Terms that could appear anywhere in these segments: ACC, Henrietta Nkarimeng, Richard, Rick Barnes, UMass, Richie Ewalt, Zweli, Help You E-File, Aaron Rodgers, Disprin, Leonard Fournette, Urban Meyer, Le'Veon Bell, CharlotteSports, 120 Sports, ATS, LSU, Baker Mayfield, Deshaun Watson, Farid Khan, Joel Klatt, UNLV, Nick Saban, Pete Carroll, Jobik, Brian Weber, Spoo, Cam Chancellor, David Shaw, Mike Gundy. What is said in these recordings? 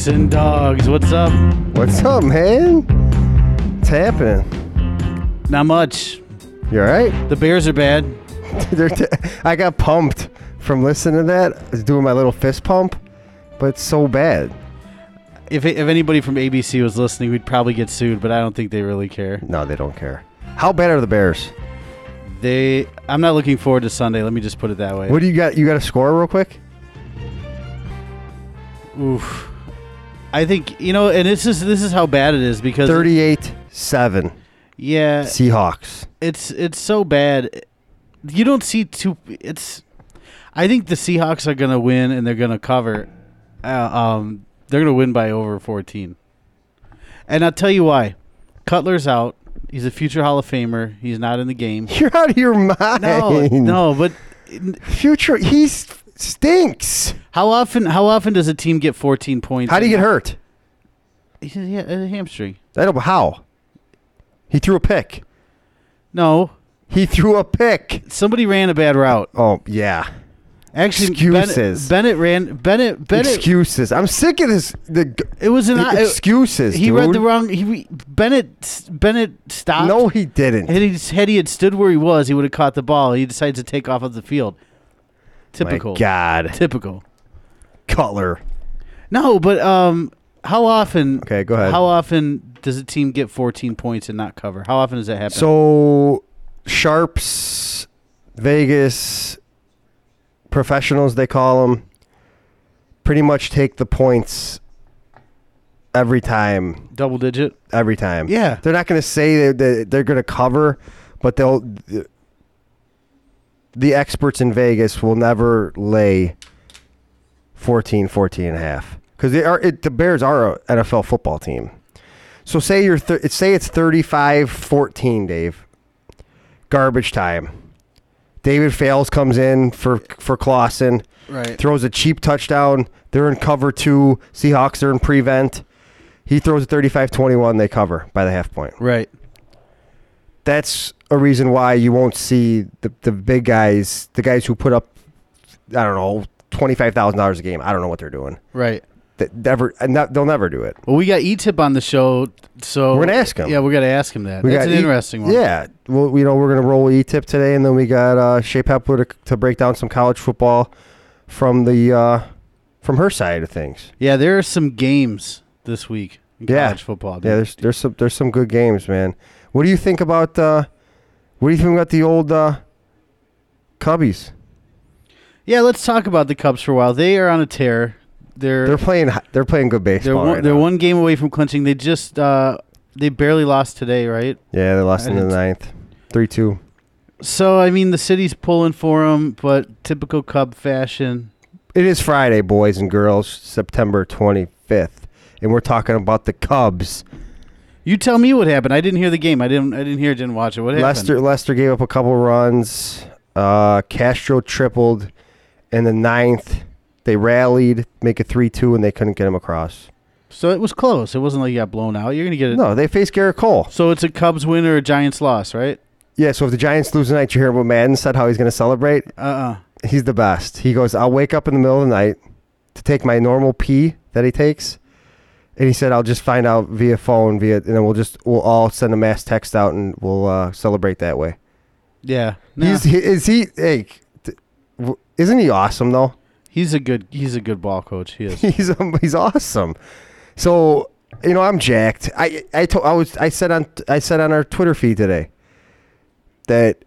Dicks and Dogs. What's up? What's up, man? What's happening? Not much. You all right? The Bears are bad. I got pumped from listening to that. I was doing my little fist pump, but it's so bad. If anybody from ABC was listening, we'd probably get sued, but I don't think they really care. No, they don't care. How bad are the Bears? I'm not looking forward to Sunday. Let me just put it that way. What do you got? You got a score real quick? Oof. I think, and this is how bad it is because 38-7. Yeah. Seahawks. It's so bad. You don't see I think the Seahawks are going to win and they're going to cover. They're going to win by over 14. And I'll tell you why. Cutler's out. He's a future Hall of Famer. He's not in the game. You're out of your mind. No, but... Future... He stinks. How often does a team get 14 points? How do you get hurt? He says he had a hamstring. How? He threw a pick. No. He threw a pick. Somebody ran a bad route. Oh, yeah. Actually, excuses. Bennett ran. Excuses. I'm sick of this. Excuses. He read the wrong. Bennett stopped. No, he didn't. Had he had stood where he was, he would have caught the ball. He decides to take off of the field. Typical. My God. Typical. Cutler. No, but how often? Okay, go ahead. How often does a team get 14 points and not cover? How often does that happen? So, Sharps, Vegas. Professionals, they call them, pretty much take the points every time. Double digit? Every time. Yeah. They're not going to say they're going to cover, but the experts in Vegas will never lay 14 and a half. Because the Bears are an NFL football team. So say it's 35-14, Dave. Garbage time. David Fales comes in for Clausen, right? Throws a cheap touchdown. They're in cover two. Seahawks are in prevent. He throws a 35-21. They cover by the half point. Right. That's a reason why you won't see the big guys, the guys who put up, I don't know, $25,000 a game. I don't know what they're doing. Right. They'll never do it. Well, we got E-Tip on the show, so we're gonna ask him. Yeah, we're gonna ask him that. That's an interesting one. Yeah, well, we're gonna roll E-Tip today, and then we got Shae Pepler to break down some college football from the from her side of things. Yeah, there are some games this week in college football. Dude. Yeah, there's some good games, man. What do you think about the old Cubbies? Yeah, let's talk about the Cubs for a while. They are on a tear. They're playing good baseball. They're one game away from clinching. They just they barely lost today, right? Yeah, they lost in the ninth, 3-2. So I mean, the city's pulling for them, but typical Cub fashion. It is Friday, boys and girls, September 25th, and we're talking about the Cubs. You tell me what happened. I didn't hear the game. I didn't watch it. What happened? Lester gave up a couple runs. Castro tripled in the ninth. They rallied, make it 3-2, and they couldn't get him across. So it was close. It wasn't like you got blown out. You're going to get it. No, they faced Garrett Cole. So it's a Cubs win or a Giants loss, right? Yeah, so if the Giants lose tonight, you hear what Madden said, how he's going to celebrate? He's the best. He goes, I'll wake up in the middle of the night to take my normal pee that he takes. And he said, I'll just find out via phone, and then we'll all send a mass text out, and we'll celebrate that way. Yeah. Nah. Isn't he awesome, though? He's a good ball coach. He is. He's awesome. So I'm jacked. I said on our Twitter feed today that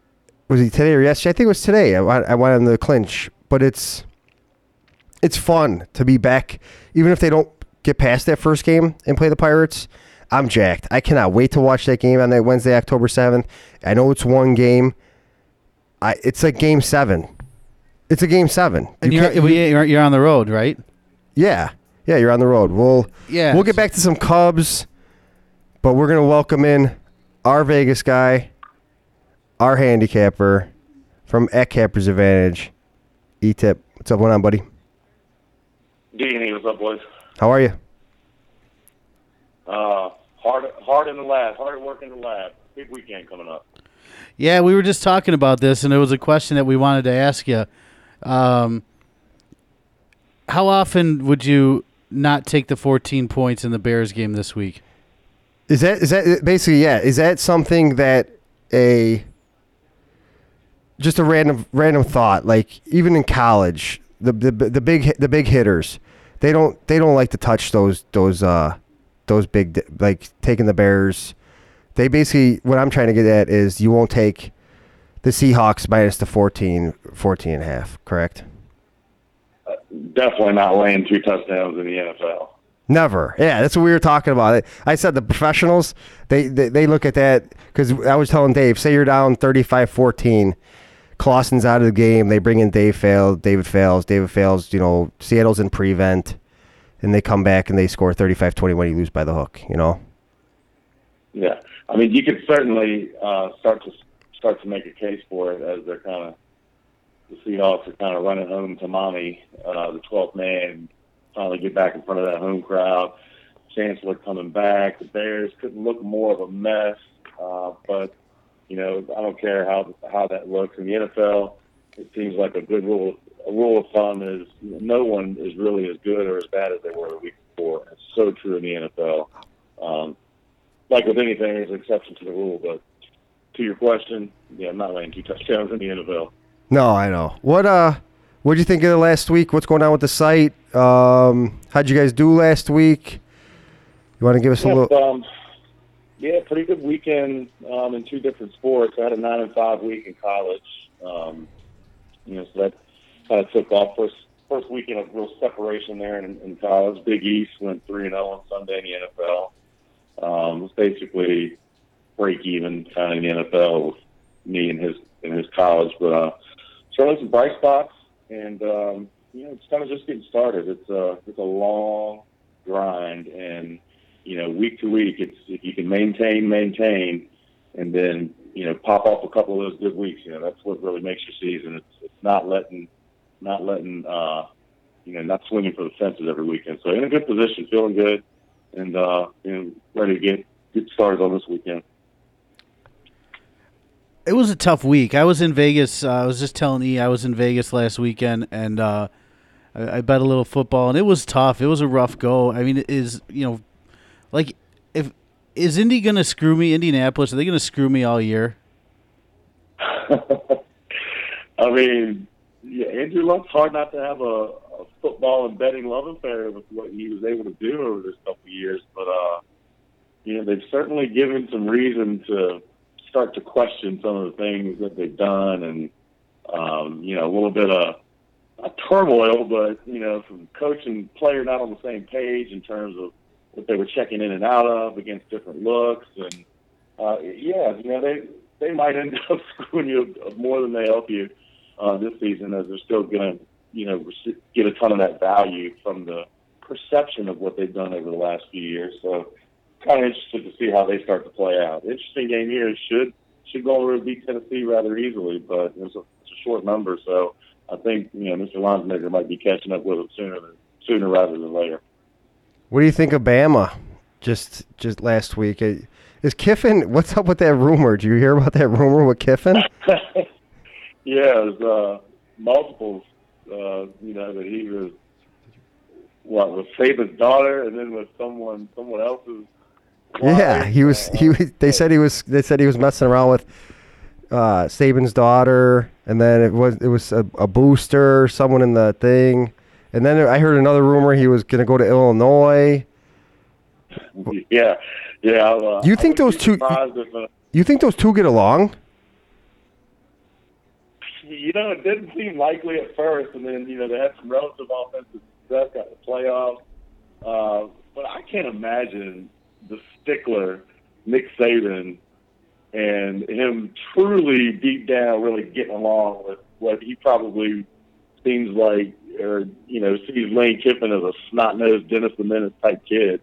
was it today or yesterday? I think it was today. I went on the clinch, but it's fun to be back, even if they don't get past that first game and play the Pirates. I'm jacked. I cannot wait to watch that game on that Wednesday, October 7th. I know it's one game. It's like game seven. It's a game seven. And you're on the road, right? Yeah, you're on the road. We'll get back to some Cubs, but we're going to welcome in our Vegas guy, our handicapper from Cappers Advantage, E-Tip. What's up, going on, buddy? Good evening. What's up, boys? How are you? Hard in the lab. Hard work in the lab. Big weekend coming up. Yeah, we were just talking about this, and it was a question that we wanted to ask you. How often would you not take the 14 points in the Bears game this week? Is that basically, yeah, is that something that just a random thought, like even in college, the big hitters, they don't like to touch those big, like taking the Bears. They basically, what I'm trying to get at is you won't take the Seahawks minus the 14.5, correct? Definitely not laying two touchdowns in the NFL. Never. Yeah, that's what we were talking about. I said the professionals, they look at that, because I was telling Dave, say you're down 35-14, Clausen's out of the game, they bring in David Fales, Seattle's in prevent, and they come back and they score 35-21, you lose by the hook, Yeah. I mean, you could certainly start to make a case for it, as they're kind of, the Seahawks are kind of running home to mommy, the 12th man, finally get back in front of that home crowd. Chancellor coming back. The Bears couldn't look more of a mess. But, I don't care how that looks. In the NFL, it seems like a rule of thumb is no one is really as good or as bad as they were the week before. It's so true in the NFL. Like with anything, there's an exception to the rule. But to your question, yeah, I'm not laying two touchdowns in the NFL. No, I know. What did you think of the last week? What's going on with the site? How'd you guys do last week? You want to give us a little? Yeah, pretty good weekend in two different sports. I had a 9-5 week in college. So that kind of took off. First weekend of real separation there in college. Big East went 3-0 on Sunday in the NFL. It was basically break even kind of in the NFL with me and his college, but certainly some bright spots. And, it's kind of just getting started. It's a long grind. And, week to week, it's if you can maintain, and then, pop off a couple of those good weeks, that's what really makes your season. It's not swinging for the fences every weekend. So in a good position, feeling good, and, ready to get started on this weekend. It was a tough week. I was in Vegas. I was just telling E I was in Vegas last weekend, and I bet a little football, and it was tough. It was a rough go. I mean, is Indy going to screw me? Indianapolis, are they going to screw me all year? I mean, yeah, Andrew Luck's hard not to have a football and betting love affair with what he was able to do over this couple of years. But they've certainly given some reason to start to question some of the things that they've done, and a little bit of not turmoil, but from coach and player not on the same page in terms of what they were checking in and out of against different looks, and they might end up screwing you more than they help you this season, as they're still going to get a ton of that value from the perception of what they've done over the last few years. So. Kind of interested to see how they start to play out. Interesting game here. Should go over and beat Tennessee rather easily, but it's a short number, so I think Mr. Linebacker might be catching up with him sooner rather than later. What do you think of Bama? Just last week, is Kiffin? What's up with that rumor? Did you hear about that rumor with Kiffin? Yeah, it was multiples. That he was with Saban's daughter, and then with someone else's. Why? Yeah, they said he was messing around with Saban's daughter, and then it was a booster, someone in the thing, and then I heard another rumor he was going to go to Illinois. Yeah. You think those two? You think those two get along? It didn't seem likely at first, and then they had some relative offensive success, got the playoffs, but I can't imagine. The stickler, Nick Saban, and him truly deep down really getting along with what he probably seems like, or, sees Lane Kiffin as a snot-nosed Dennis the Menace type kid.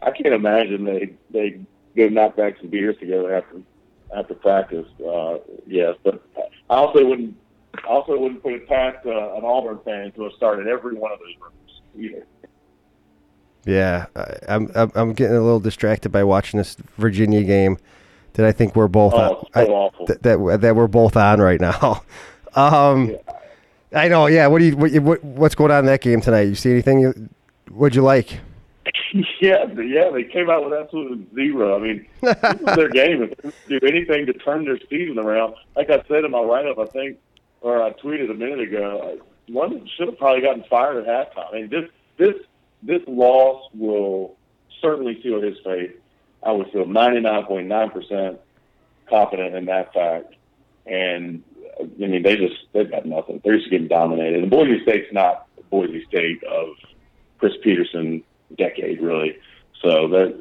I can't imagine they go knock back some beers together after practice. Yes, but I also wouldn't put it past an Auburn fan to have started every one of those rooms either. Yeah, I'm getting a little distracted by watching this Virginia game that I think we're both on. So awful. That we're both on right now. I know. Yeah, what's going on in that game tonight? You see anything? What'd you like? Yeah, they came out with absolutely zero. I mean, this was their game. If they do anything to turn their season around, like I said in my write-up, I think, or I tweeted a minute ago, London should have probably gotten fired at halftime. I mean, this loss will certainly seal his fate. I would feel 99.9% confident in that fact. And, I mean, they've got nothing. They're just getting dominated. And Boise State's not the Boise State of Chris Peterson decade, really. So they're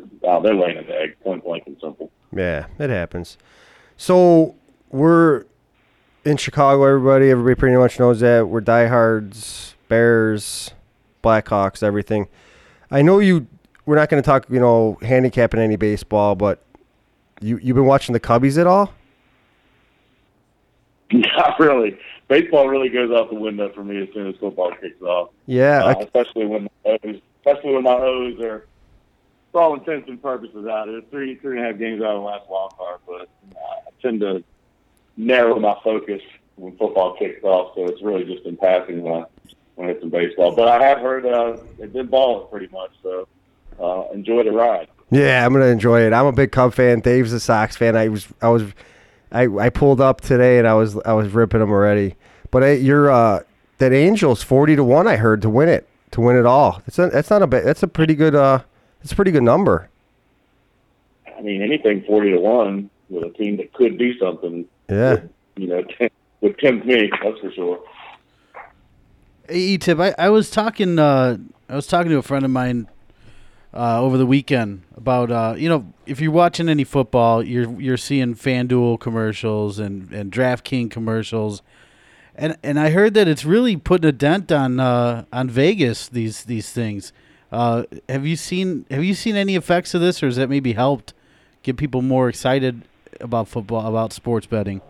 laying an egg, point blank and simple. Yeah, it happens. So we're in Chicago, everybody pretty much knows that. We're diehards, Bears, Blackhawks, everything. I know you – we're not going to talk, handicapping any baseball, but you've been watching the Cubbies at all? Not really. Baseball really goes out the window for me as soon as football kicks off. Yeah. Especially when my O's are, for all intents and purposes, out. They're three and a half games out of the last wild card, but I tend to narrow my focus when football kicks off, so it's really just in passing when it's in baseball. But I have heard they've been balling pretty much, so enjoy the ride. Yeah, I'm going to enjoy it. I'm a big Cub fan. Dave's a Sox fan. I pulled up today and I was ripping them already. But that Angels 40-1 I heard to win it all. That's a pretty good number. I mean, anything 40-1 with a team that could do something. Yeah. Would tempt me, that's for sure. Hey, E-Tip, I was talking to a friend of mine over the weekend about if you're watching any football, you're seeing FanDuel commercials and DraftKings commercials, and I heard that it's really putting a dent on Vegas these things. Have you seen any effects of this, or has that maybe helped get people more excited about football, about sports betting?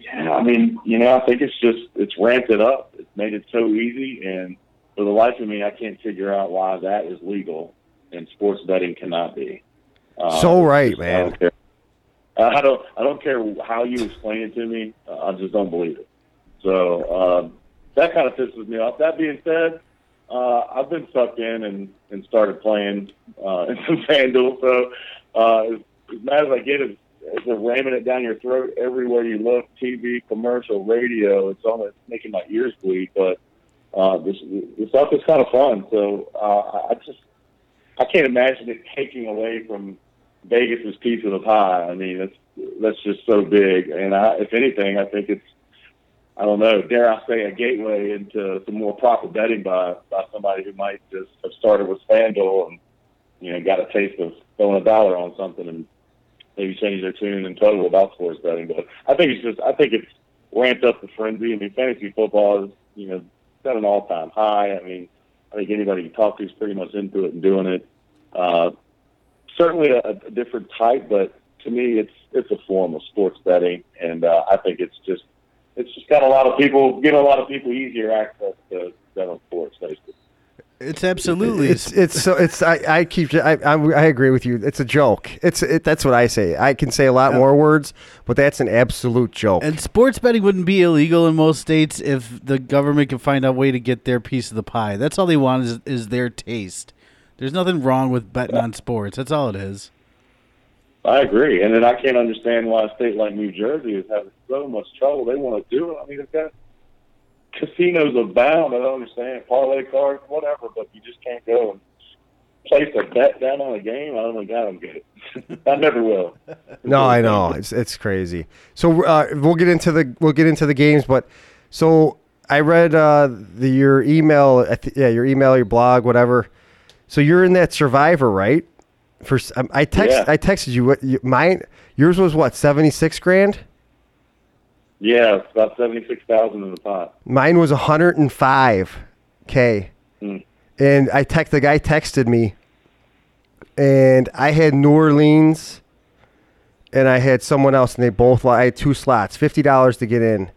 Yeah, I mean, I think it's ramped it up. It's made it so easy, and for the life of me, I can't figure out why that is legal and sports betting cannot be. So right, man. I don't care how you explain it to me. I just don't believe it. So that kind of pisses me off. That being said, I've been sucked in and started playing in some FanDuel. So as mad as I get, it's ramming it down your throat everywhere you look, TV, commercial, radio. It's almost making my ears bleed, but this stuff is kind of fun, so I can't imagine it taking away from Vegas's piece of the pie. I mean, that's just so big, and if anything, I think it's, I don't know, dare I say, a gateway into some more proper betting by somebody who might just have started with FanDuel and got a taste of throwing $1 on something and maybe change their tune in total about sports betting. But I think it's ramped up the frenzy. I mean, fantasy football is at an all-time high. I mean, I think anybody you talk to is pretty much into it and doing it. Certainly a different type, but to me, it's a form of sports betting, and I think it's just got a lot of people, giving a lot of people easier access to betting sports, basically. It's absolutely. I agree with you. It's a joke. That's what I say. I can say a lot more words, but that's an absolute joke. And sports betting wouldn't be illegal in most states if the government could find a way to get their piece of the pie. That's all they want is their taste. There's nothing wrong with betting on sports. That's all it is. I agree. And then I can't understand why a state like New Jersey is having so much trouble. They want to do it. I mean, it's got casinos abound. I don't understand parlay cards, whatever, but you just can't go and place a bet down on a game. I don't know. God, I'm good. I never will. No, I know. It's crazy. So we'll get into the games, but so I read your email. Your email, your blog, whatever. So you're in that Survivor, right? I texted you. What mine? Yours was what? $76,000. Yeah, it's about $76,000 in the pot. Mine was $105,000, and the guy texted me, and I had New Orleans, and I had someone else, and they both. I had two slots, $50 to get in,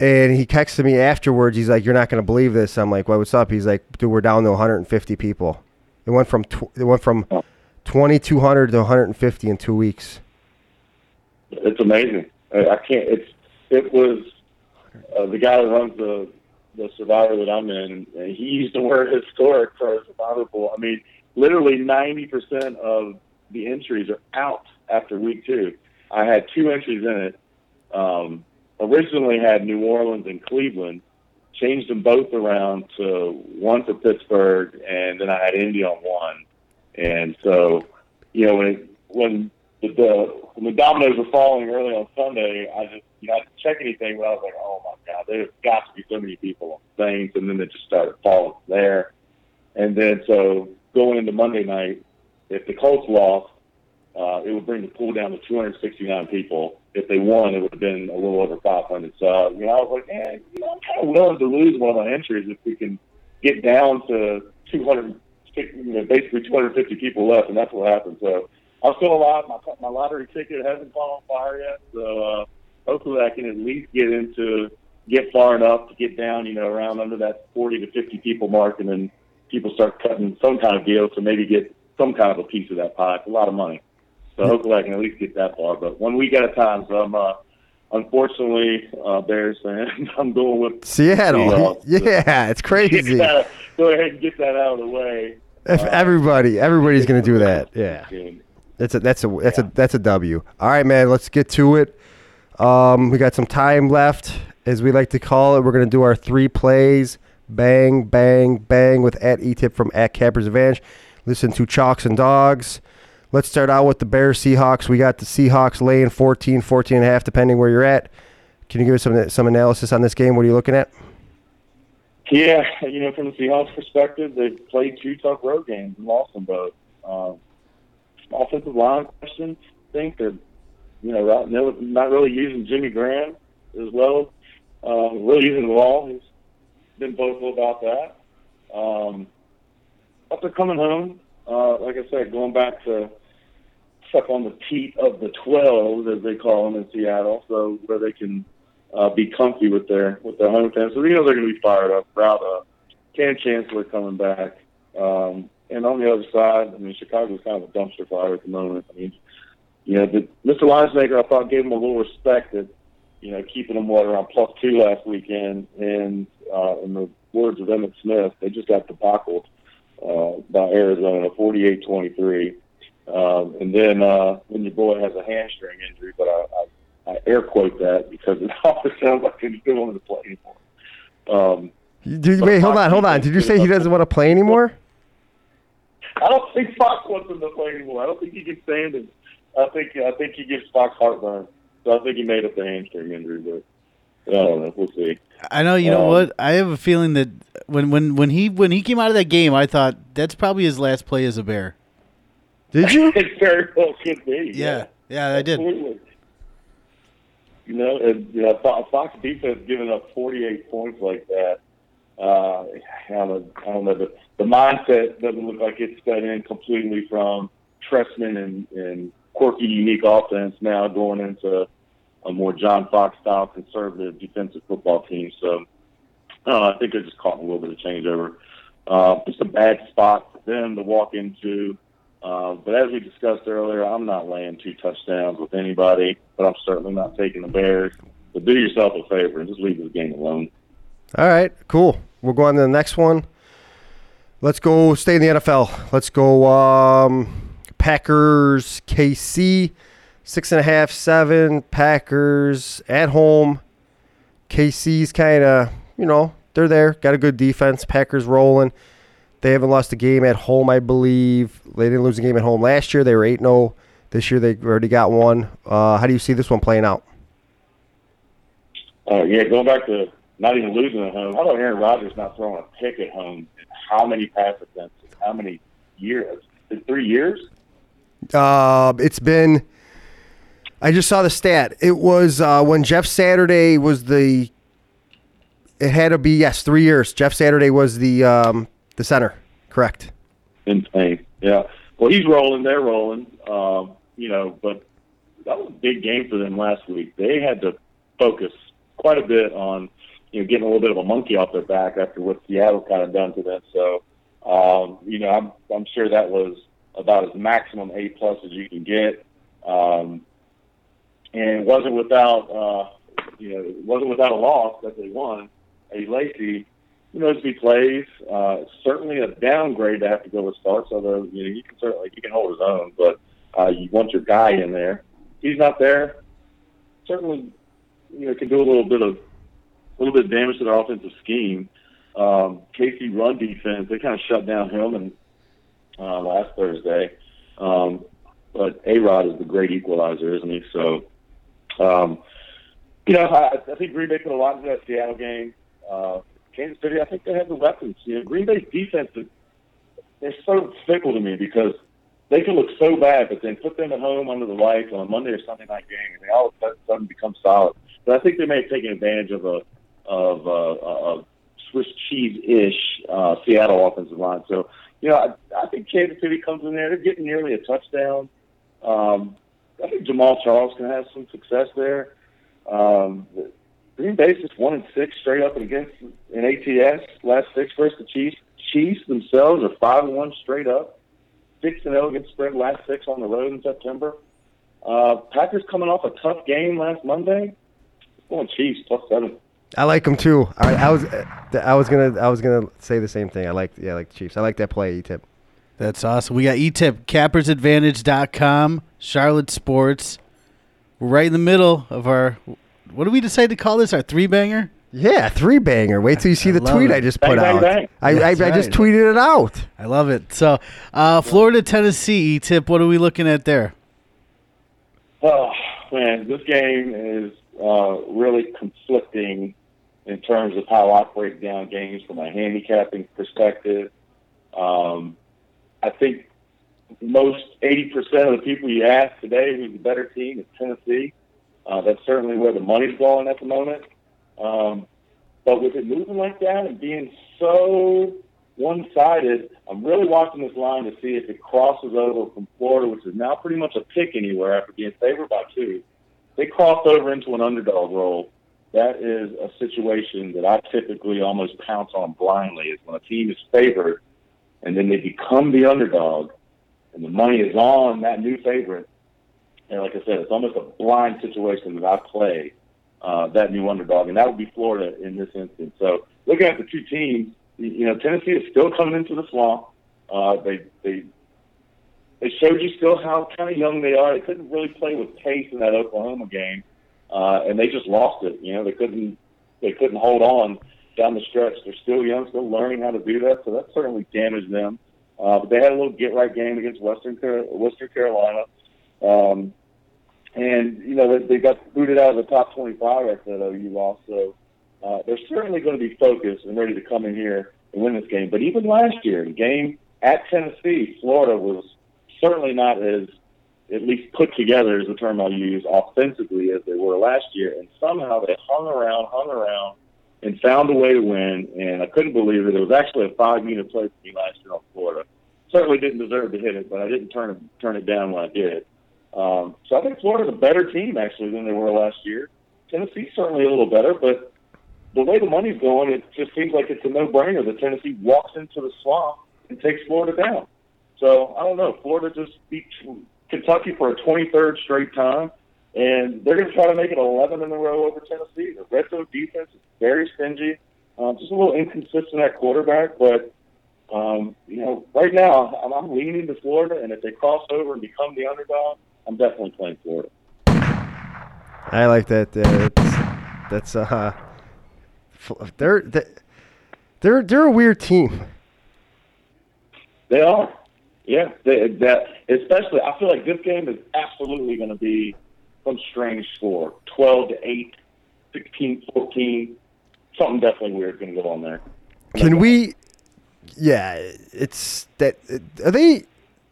and he texted me afterwards. He's like, "You're not going to believe this." I'm like, "Well, what's up?" He's like, "Dude, we're down to 150 people. It went from 2,200 to 150 in 2 weeks." It's amazing. I can't. It was the guy who runs the the Survivor that I'm in, and he used the word historic for our Survivor pool. I mean, literally 90% of the entries are out after week two. I had two entries in it. Originally had New Orleans and Cleveland, changed them both around to one for Pittsburgh, and then I had Indy on one. And so, you know, when the dominoes were falling early on Sunday, I just, you know, I didn't check anything, but I was like, oh, my God, there's got to be so many people on Saints, and then it just started falling from there. And then so going into Monday night, if the Colts lost, it would bring the pool down to 269 people. If they won, it would have been a little over 500. So, you know, I was like, you know, I'm kind of willing to lose one of my entries if we can get down to 200, you know, basically 250 people left, and that's what happened. So I'm still alive. My lottery ticket hasn't caught on fire yet. So hopefully I can at least get far enough to get down, you know, around under that 40 to 50 people mark, and then people start cutting some kind of deal to maybe get some kind of a piece of that pie. It's a lot of money. So hopefully I can at least get that far, but one week at a time. So I'm unfortunately Bears fan. I'm going with Seattle. Yeah, it's crazy. Go ahead and get that out of the way. Everybody's going to do that. Yeah, that's a W. All right, man. Let's get to it. We got some time left, as we like to call it. We're going to do our three plays. Bang, bang, bang with @E-Tip from @Cappers Advantage. Listen to Chalks and Dogs. Let's start out with the Bears Seahawks. We got the Seahawks laying 14.5, depending where you're at. Can you give us some analysis on this game? What are you looking at? Yeah, you know, from the Seahawks perspective, they've played two tough road games and lost them both. Offensive line questions. I think they're, you know, not really using Jimmy Graham as well. Really using the ball. He's been vocal about that. But they're coming home. Like I said, going back to suck on the teeth of the 12s, as they call them in Seattle, so where they can be comfy with their home fans. So, you know, they're going to be fired up, riled up. Cam Chancellor coming back. And on the other side, I mean, Chicago's kind of a dumpster fire at the moment. I mean, you know, Mr. Linesmaker, I thought, gave him a little respect at, you know, keeping them what, around +2 last weekend. And in the words of Emmitt Smith, they just got debacled by Arizona, 48-23. And then when your boy has a hamstring injury, but I air quote that because it always sounds like he doesn't want to play anymore. Wait, hold on. Did you say he doesn't want to play anymore? I don't think Fox wants him to play anymore. I don't think he can stand him. I think he gives Fox heartburn. So I think he made up the hamstring injury, but I don't know. We'll see. I know. You know what? I have a feeling that when he came out of that game, I thought that's probably his last play as a Bear. Did you? It very well could be. Yeah, I did. Absolutely. You know, Fox defense giving up 48 points like that. I don't know. The mindset doesn't look like it's fed in completely from Trestman and quirky, unique offense now going into a more John Fox-style conservative defensive football team. So I think they're just caught in a little bit of changeover. Just a bad spot for them to walk into. But as we discussed earlier, I'm not laying two touchdowns with anybody, but I'm certainly not taking the Bears. But do yourself a favor and just leave this game alone. All right, cool. We'll go on to the next one. Let's go stay in the NFL. Let's go Packers, KC. 6.5, 7, Packers at home. KC's kind of, you know, they're there. Got a good defense. Packers rolling. They haven't lost a game at home, I believe. They didn't lose a game at home last year. They were 8-0. This year they already got one. How do you see this one playing out? Yeah, going back to not even losing at home. How about Aaron Rodgers not throwing a pick at home? How many pass attempts? How many years? 3 years? It's been... I just saw the stat. It was when Jeff Saturday was the – it had to be, yes, 3 years. Jeff Saturday was the center, correct. Insane, yeah. Well, he's rolling. They're rolling, you know, but that was a big game for them last week. They had to focus quite a bit on, you know, getting a little bit of a monkey off their back after what Seattle kind of done to them. So, you know, I'm sure that was about as maximum A-plus as you can get. And it wasn't without a loss that they won. a Lacey, who knows if he plays. Certainly a downgrade to have to go with starts, although he can hold his own, but you want your guy in there. He's not there. Certainly, can do a little bit of damage to their offensive scheme. KC run defense, they kind of shut down him last Thursday. But A-Rod is the great equalizer, isn't he? So, I think Green Bay put a lot into that Seattle game. Kansas City, I think they have the weapons. Green Bay's defense, they're so fickle to me because they can look so bad, but then put them at home under the lights on a Monday or Sunday night game, and they all of a sudden become solid. But I think they may have taken advantage of a Swiss cheese-ish Seattle offensive line. So, I think Kansas City comes in there. They're getting nearly a touchdown. I think Jamal Charles can have some success there. Green Bay's just 1-6 straight up against in ATS. Last six versus the Chiefs. Chiefs themselves are 5-1 straight up. 6-0 against spread last six on the road in September. Packers coming off a tough game last Monday. Going Chiefs +7. I like them too. I was gonna say the same thing. I like the Chiefs. I like that play, E-Tip. That's awesome. We got E-Tip, CappersAdvantage.com, Charlotte Sports. We're right in the middle of our. What do we decide to call this? Our three banger? Yeah, three banger. Wait till you see the tweet I just put out. Bang. I just tweeted it out. I love it. So, Florida, Tennessee, E-Tip. What are we looking at there? Oh man, this game is really conflicting in terms of how I break down games from a handicapping perspective. I think most 80% of the people you ask today who's the better team is Tennessee. That's certainly where the money's going at the moment. But with it moving like that and being so one-sided, I'm really watching this line to see if it crosses over from Florida, which is now pretty much a pick anywhere after being favored by 2. They cross over into an underdog role. That is a situation that I typically almost pounce on blindly. Is when a team is favored and then they become the underdog and the money is on that new favorite. And like I said, it's almost a blind situation that I play that new underdog, and that would be Florida in this instance. So looking at the two teams, Tennessee is still coming into the swamp. They showed you still how kind of young they are. They couldn't really play with pace in that Oklahoma game, and they just lost it. They couldn't hold on down the stretch. They're still young, still learning how to do that, so that certainly damaged them. But they had a little get-right game against Western Carolina. And, they got booted out of the top 25 after that OU loss. So they're certainly going to be focused and ready to come in here and win this game. But even last year, the game at Tennessee, Florida was certainly not as, at least put together is the term I'll use, offensively as they were last year. And somehow they hung around, and found a way to win. And I couldn't believe it. It was actually a 5-unit play for me last year on Florida. Certainly didn't deserve to hit it, but I didn't turn it down when I did. So I think Florida's a better team, actually, than they were last year. Tennessee's certainly a little better, but the way the money's going, it just seems like it's a no-brainer that Tennessee walks into the swamp and takes Florida down. So, I don't know. Florida just beat Kentucky for a 23rd straight time, and they're going to try to make it 11 in a row over Tennessee. The red zone defense is very stingy, just a little inconsistent at quarterback, but right now I'm leaning to Florida, and if they cross over and become the underdog, I'm definitely playing Florida. I like that. They're a weird team. They are, yeah. Especially, I feel like this game is absolutely going to be some strange score, 12-8, 16-14. Something definitely weird is going to go on there. Can we? Yeah, it's that. Are they?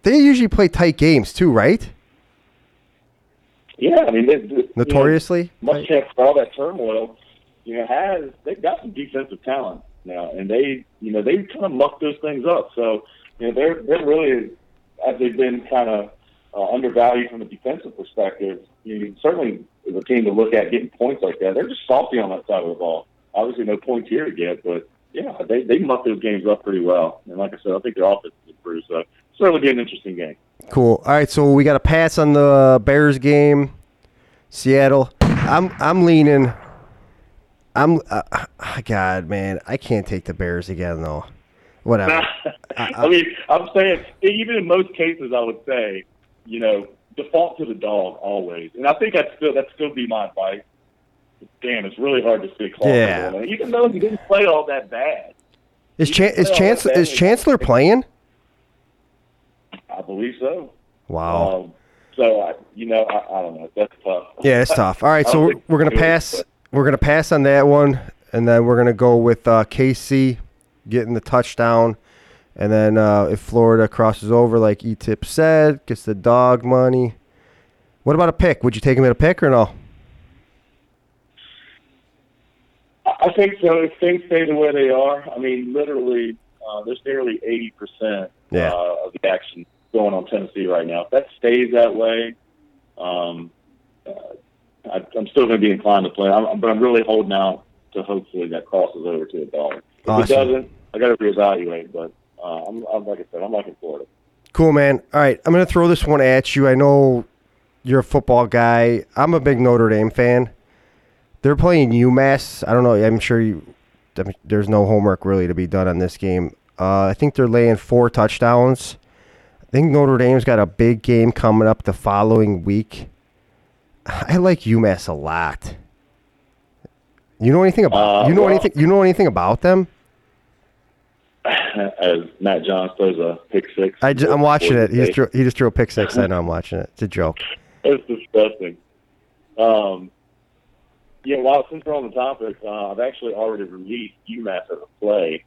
They usually play tight games too, right? Yeah, I mean, notoriously, much chance for all that turmoil. They've got some defensive talent now, and they kind of muck those things up. So they're really, as they've been kind of undervalued from a defensive perspective. Certainly the team to look at getting points like that. They're just salty on that side of the ball. Obviously, no points here to get, but yeah, they muck those games up pretty well. And like I said, I think their offense is improved. So it's really be an interesting game. Cool. All right, so we got a pass on the Bears game, Seattle. I'm leaning. God, man, I can't take the Bears again though. Whatever. I mean, I'm saying, even in most cases, I would say, you know, default to the dog always. And I think that'd still be my advice. Damn, it's really hard to see Clark. Yeah. Even though he didn't play all that bad. Is Chancellor playing? I believe so. Wow. So I don't know. That's tough. Yeah, it's tough. All right, so we're gonna pass. We're gonna pass on that one, and then we're gonna go with KC getting the touchdown, and then if Florida crosses over, like E-Tip said, gets the dog money. What about a pick? Would you take him at a pick or no? I think so. If things stay the way they are, I mean, literally, there's nearly 80% of the action going on Tennessee right now. If that stays that way, I'm still going to be inclined to play. But I'm really holding out to hopefully that crosses over to a dollar. If awesome. It doesn't, I got to reevaluate. But I'm like I said, I'm liking Florida. Cool, man. All right, I'm going to throw this one at you. I know you're a football guy. I'm a big Notre Dame fan. They're playing UMass. I don't know. I'm sure there's no homework really to be done on this game. I think they're laying 4 touchdowns. I think Notre Dame's got a big game coming up the following week. I like UMass a lot. You know anything about them? As Matt Johns throws a pick six. I'm watching it. He just threw a pick six. I know. I'm watching it. It's a joke. It's disgusting. Yeah, well, since we're on the topic, I've actually already released UMass as a play.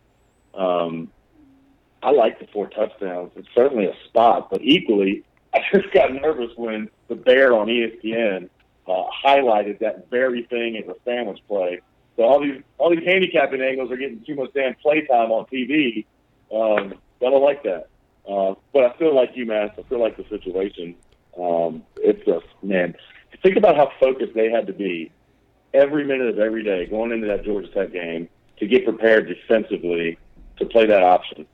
I like the 4 touchdowns. It's certainly a spot, but equally, I just got nervous when the Bear on ESPN highlighted that very thing as a sandwich play. So all these handicapping angles are getting too much damn playtime on TV. I don't like that. But I still like UMass. I still like the situation. Think about how focused they had to be every minute of every day going into that Georgia Tech game to get prepared defensively to play that option.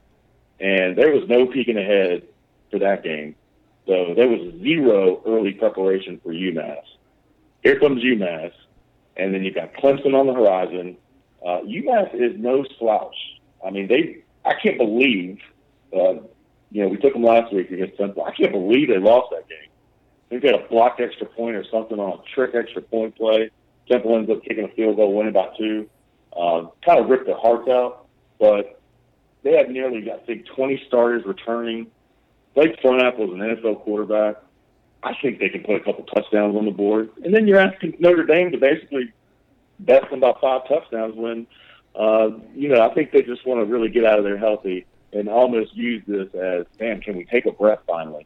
And there was no peeking ahead for that game. So there was zero early preparation for UMass. Here comes UMass, and then you've got Clemson on the horizon. UMass is no slouch. I mean, I can't believe, we took them last week against Clemson. I can't believe they lost that game. They've got a blocked extra point or something on a trick extra point play. Temple ends up kicking a field goal, winning by 2. Kind of ripped their hearts out, but they had nearly, I think, 20 starters returning. Blake Thornapple's an NFL quarterback. I think they can put a couple touchdowns on the board. And then you're asking Notre Dame to basically best them by 5 touchdowns when, I think they just want to really get out of there healthy and almost use this as, damn, can we take a breath finally?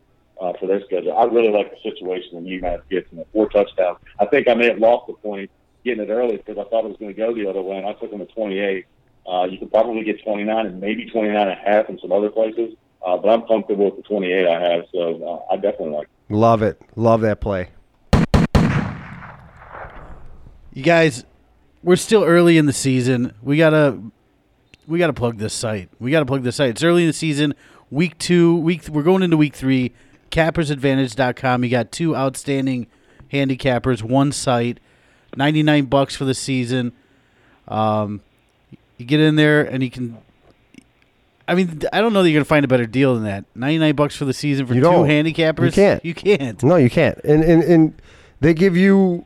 For their schedule. I really like the situation when UMass gets them at 4 touchdowns. I think I may have lost the point getting it early because I thought it was going to go the other way, and I took them at 28. You could probably get 29 and maybe 29.5 in some other places, but I'm comfortable with the 28 I have, so I definitely like it. Love it. Love that play. You guys, we're still early in the season. We gotta plug this site. It's early in the season. We're going into week 3. Cappersadvantage.com. You got 2 outstanding handicappers, one site, $99 for the season. You get in there and you can. I mean, I don't know that you're gonna find a better deal than that. $99 for the season for 2 handicappers. You can't. No, you can't. And they give you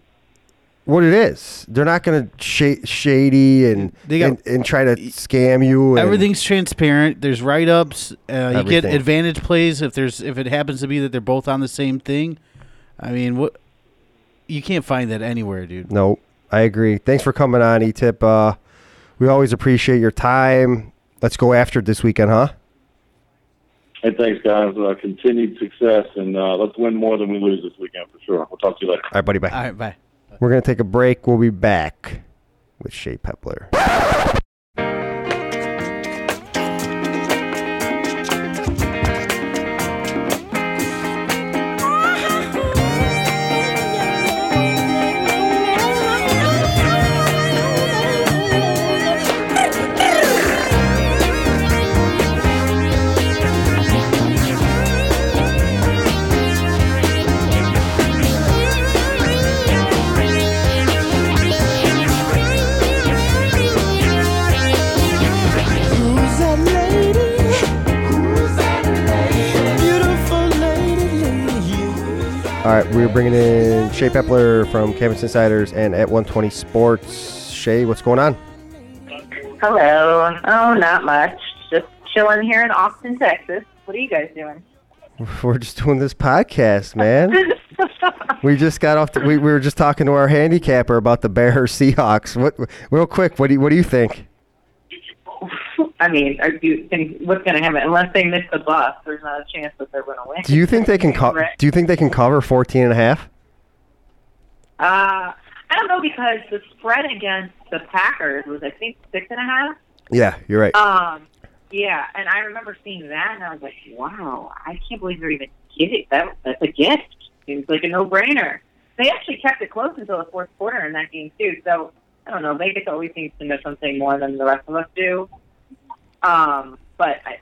what it is. They're not gonna shady and try to scam you. Everything's transparent. There's write-ups. You get advantage plays if it happens to be that they're both on the same thing. I mean, what you can't find that anywhere, dude. No, I agree. Thanks for coming on, E-Tip. We always appreciate your time. Let's go after it this weekend, huh? Hey, thanks, guys. Continued success, and let's win more than we lose this weekend for sure. We'll talk to you later. All right, buddy. Bye. All right, bye. We're going to take a break. We'll be back with Shae Pepler. All right, we're bringing in Shae Pepler from Campus Insiders and at 120 Sports. Shae, what's going on? Hello. Oh, not much. Just chilling here in Austin, Texas. What are you guys doing? We're just doing this podcast, man. We just got off. We were just talking to our handicapper about the Bears Seahawks. Real quick, what do you think? I mean, what's going to happen unless they miss the bus? There's not a chance that they're going to win. Do you think they can cover 14.5? I don't know, because the spread against the Packers was, I think, 6.5. Yeah, you're right. Yeah, and I remember seeing that, and I was like, wow, I can't believe they're even kidding. That's a gift. Seems like a no-brainer. They actually kept it close until the fourth quarter in that game, too. So, I don't know. Vegas always seems to know something more than the rest of us do. But I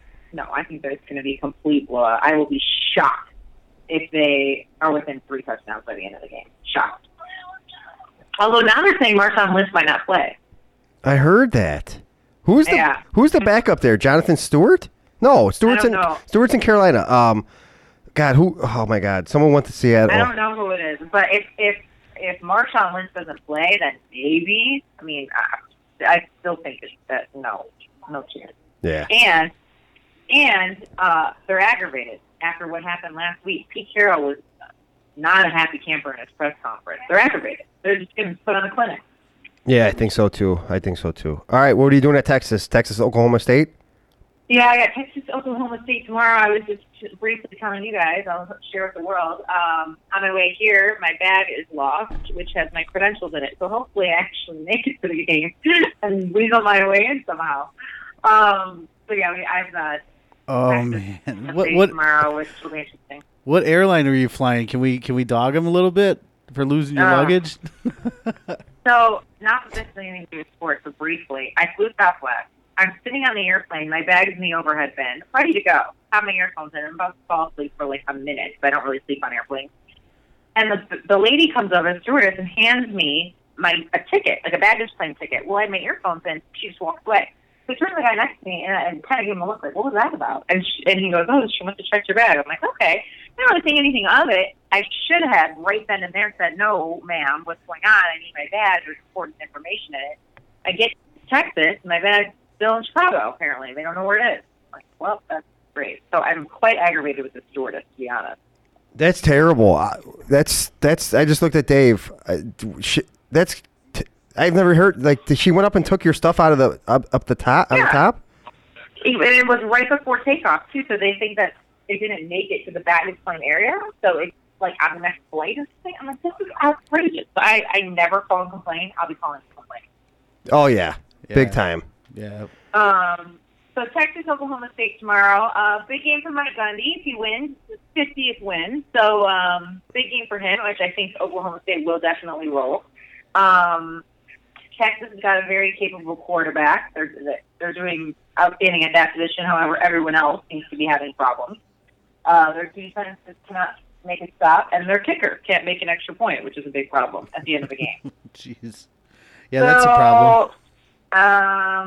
think there's going to be a complete blowout. I will be shocked if they are within 3 touchdowns by the end of the game. Shocked. Although now they're saying Marshawn Lynch might not play. I heard that. Who's the backup there? Jonathan Stewart? No, Stewart's in Carolina. God, who? Oh my God! Someone went to Seattle. I don't know who it is, but if Marshawn Lynch doesn't play, then maybe. I mean, I still think that no chance. Yeah. And they're aggravated after what happened last week. Pete Carroll was not a happy camper in his press conference. They're aggravated. They're just going to put on a clinic. Yeah, I think so too. All right, what are you doing at Texas? Texas, Oklahoma State? Yeah, I got Texas, Oklahoma State tomorrow. I was just briefly telling you guys. I'll share with the world. On my way here, my bag is lost, which has my credentials in it. So hopefully I actually make it to the game and weasel my way in somehow. So yeah, I've got Texas State tomorrow, which will be interesting. What airline are you flying? Can we dog them a little bit for losing your luggage? So, not necessarily anything to do with sports, but briefly, I flew Southwest. I'm sitting on the airplane. My bag's in the overhead bin, ready to go. Have my earphones in. I'm about to fall asleep for like a minute, but I don't really sleep on airplanes. And the lady comes over, the stewardess, and hands me a ticket, like a baggage claim ticket. Well, I had my earphones in. She just walked away. So I turned to the guy next to me and kind of gave him a look like, what was that about? And he goes, oh, she went to check your bag. I'm like, okay. I don't really think anything of it. I should have right then and there said, no, ma'am, what's going on? I need my badge. There's important information in it. I get to Texas, and my bad's still in Chicago, apparently. They don't know where it is. I'm like, well, that's great. So I'm quite aggravated with the stewardess, to be honest. That's terrible. I just looked at Dave. I've never heard, like, she went up and took your stuff out of the, up the top? Yeah. On the top? And it was right before takeoff, too, so they think that they didn't make it to the baggage claim area, so it's like on the next flight or something. I'm like, this is outrageous. I never phone complain. I'll be calling to complain. Oh, yeah. Big time. Yeah. So Texas, Oklahoma State tomorrow. Big game for Mike Gundy. If he wins, his 50th win. So big game for him, which I think Oklahoma State will definitely roll. Texas has got a very capable quarterback. They're doing outstanding at that position. However, everyone else seems to be having problems. Their defense cannot make a stop, and their kicker can't make an extra point, which is a big problem at the end of a game. Jeez. Yeah, so, that's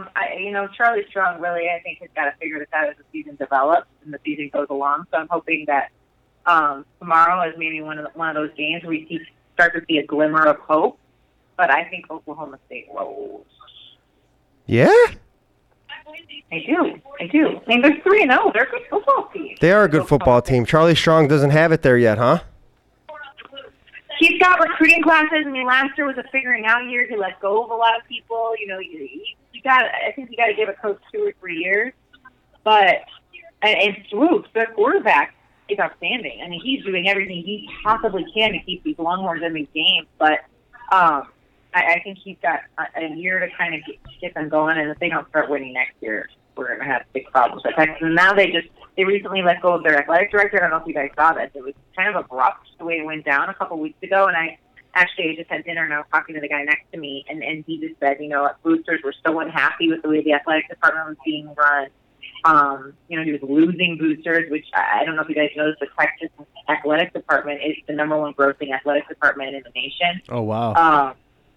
a problem. Charlie Strong really, I think, has got to figure this out as the season develops and the season goes along. So I'm hoping that tomorrow is maybe one of those games where we start to see a glimmer of hope. But I think Oklahoma State rolls. Yeah? I do. I mean, they're 3-0. They're a good football team. They are a good football team. Charlie Strong doesn't have it there yet, huh? He's got recruiting classes. I mean, last year was a figuring out year. He let go of a lot of people. You know, I think you got to give a coach 2 or 3 years. But and Swoops, their quarterback, is outstanding. I mean, he's doing everything he possibly can to keep these Longhorns in the game. But I think he's got a year to kind of get them going, and if they don't start winning next year, we're going to have big problems. But now they recently let go of their athletic director. I don't know if you guys saw this. It was kind of abrupt the way it went down a couple weeks ago, and I just had dinner, and I was talking to the guy next to me, and he just said, boosters were so unhappy with the way the athletic department was being run. He was losing boosters, which I don't know if you guys noticed, the Texas athletic department is the #1 grossing athletic department in the nation. Oh, wow.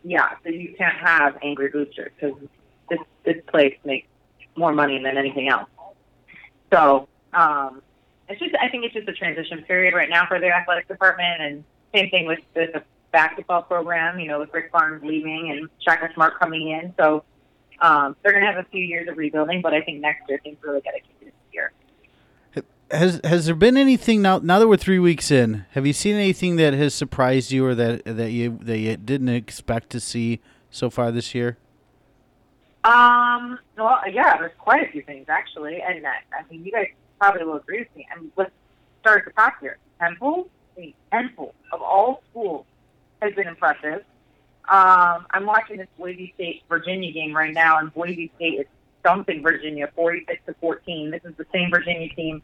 Yeah, so you can't have angry boosters because this place makes more money than anything else. So I think it's just a transition period right now for their athletic department, and Same thing with the basketball program, you know, with Rick Barnes leaving and Shaka Smart coming in. So they're going to have a few years of rebuilding, but I think next year things really got to keep it here. Has there been anything now that we're 3 weeks in? Have you seen anything that has surprised you or that you didn't expect to see so far this year? Well, yeah, there's quite a few things actually, and I mean, you guys probably will agree with me. I mean, let's start at the top here. Temple, the Temple of all schools, has been impressive. I'm watching this Boise State Virginia game right now, and Boise State is dumping Virginia 46-14. This is the same Virginia team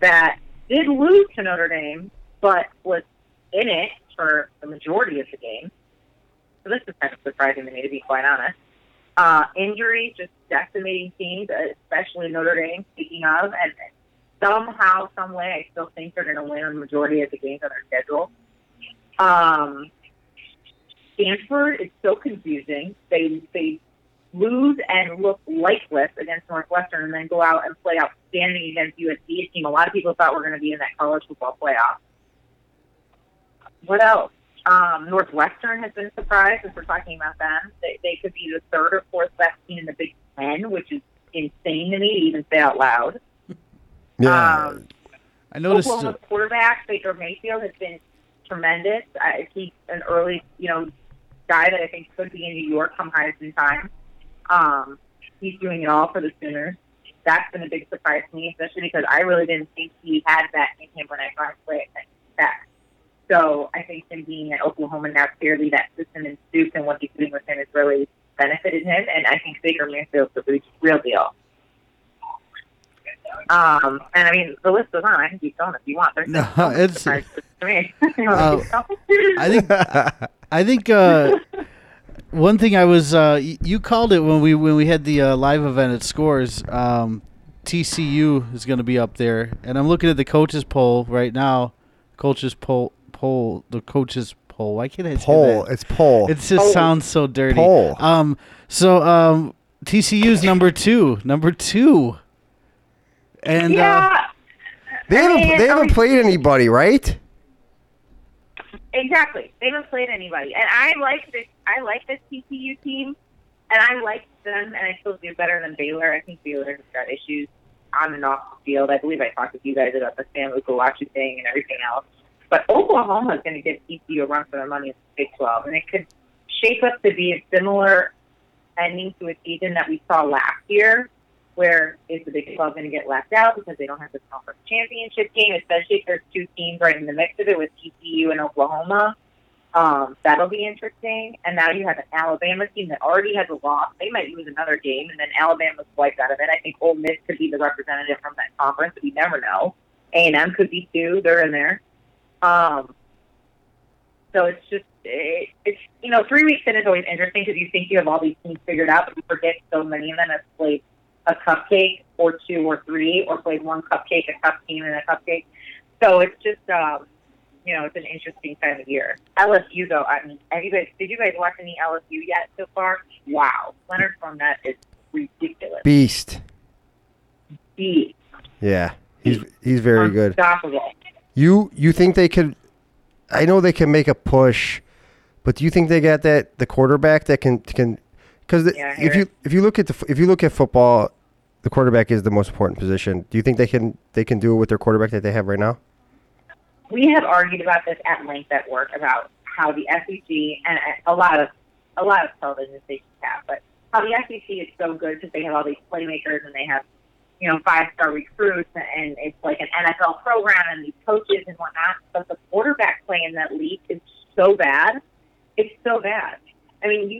that did lose to Notre Dame, but was in it for the majority of the game. So this is kind of surprising to me, to be quite honest. Injuries just decimating teams, especially Notre Dame, speaking of, and somehow, some way, I still think they're going to win the majority of the games on their schedule. Stanford is so confusing. They lose and look lifeless against Northwestern and then go out and play outstanding against USC, a team a lot of people thought were going to be in that college football playoff. What else? Northwestern has been surprised, if we're talking about them. They could be the third or fourth best team in the Big Ten, which is insane to me to even say out loud. Yeah. I noticed Oklahoma's quarterback, Baker Mayfield, has been tremendous. He's an early, guy that I think could be in New York come Heisman time. He's doing it all for the Sooners. That's been a big surprise to me, especially because I really didn't think he had that in him when I got away back. So I think him being at Oklahoma now, clearly that system and Duke and what he's doing with him has really benefited him, and I think Baker Mayfield's the real deal. And I mean, the list goes on. I can keep going if you want. There's no, it's to me. I think one thing I was you called it when we had the live event at Scores. TCU is going to be up there, and I'm looking at the coaches poll right now. Coaches poll. Why can't I say poll? That? It's poll. It just sounds so dirty. Poll. So TCU's number two. And yeah. They haven't played anybody, right? Exactly. They haven't played anybody, and I like this TCU team, and I like them, and I still do better than Baylor. I think Baylor has got issues on and off the field. I believe I talked with you guys about the San Luca Watson thing and everything else. But Oklahoma is going to give TCU a run for their money in the Big 12, and it could shape up to be a similar ending to a season that we saw last year, where is the Big 12 going to get left out because they don't have the conference championship game, especially if there's two teams right in the mix of it with TCU and Oklahoma. That'll be interesting. And now you have an Alabama team that already has a loss. They might lose another game, and then Alabama's wiped out of it. I think Ole Miss could be the representative from that conference. We never know. A&M could be too. They're in there. So it's just, it's 3 weeks in is always interesting because you think you have all these teams figured out, but you forget so many of them have played a cupcake or two or three or played one cupcake, a cup team, and a cupcake. So it's just, it's an interesting time of year. LSU, though, I mean, did you guys watch any LSU yet so far? Wow. Leonard Fournette is ridiculous. Beast. Yeah. He's very good. Unstoppable. You think they could – I know they can make a push, but do you think they got the quarterback that can – because if you look at football, the quarterback is the most important position. Do you think they can do it with their quarterback that they have right now? We have argued about this at length at work about how the SEC and a lot of television stations have, but how the SEC is so good because they have all these playmakers and they have five-star recruits, and it's like an NFL program and these coaches and whatnot, but the quarterback play in that league is so bad. It's so bad. I mean,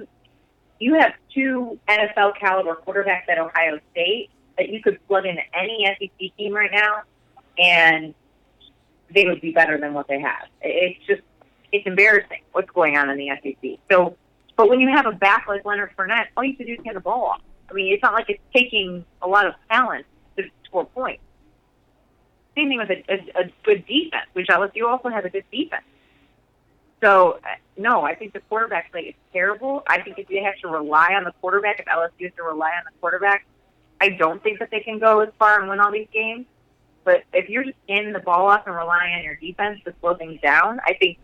you have two NFL-caliber quarterbacks at Ohio State that you could plug into any SEC team right now, and they would be better than what they have. It's embarrassing what's going on in the SEC. So, but when you have a back like Leonard Fournette, all you have to do is hand the ball off. I mean, it's not like it's taking a lot of talent to score points. Same thing with a good defense, which LSU also has a good defense. So, no, I think the quarterback play is terrible. I think if they have to rely on the quarterback, if LSU has to rely on the quarterback, I don't think that they can go as far and win all these games. But if you're just handing the ball off and relying on your defense to slow things down, I think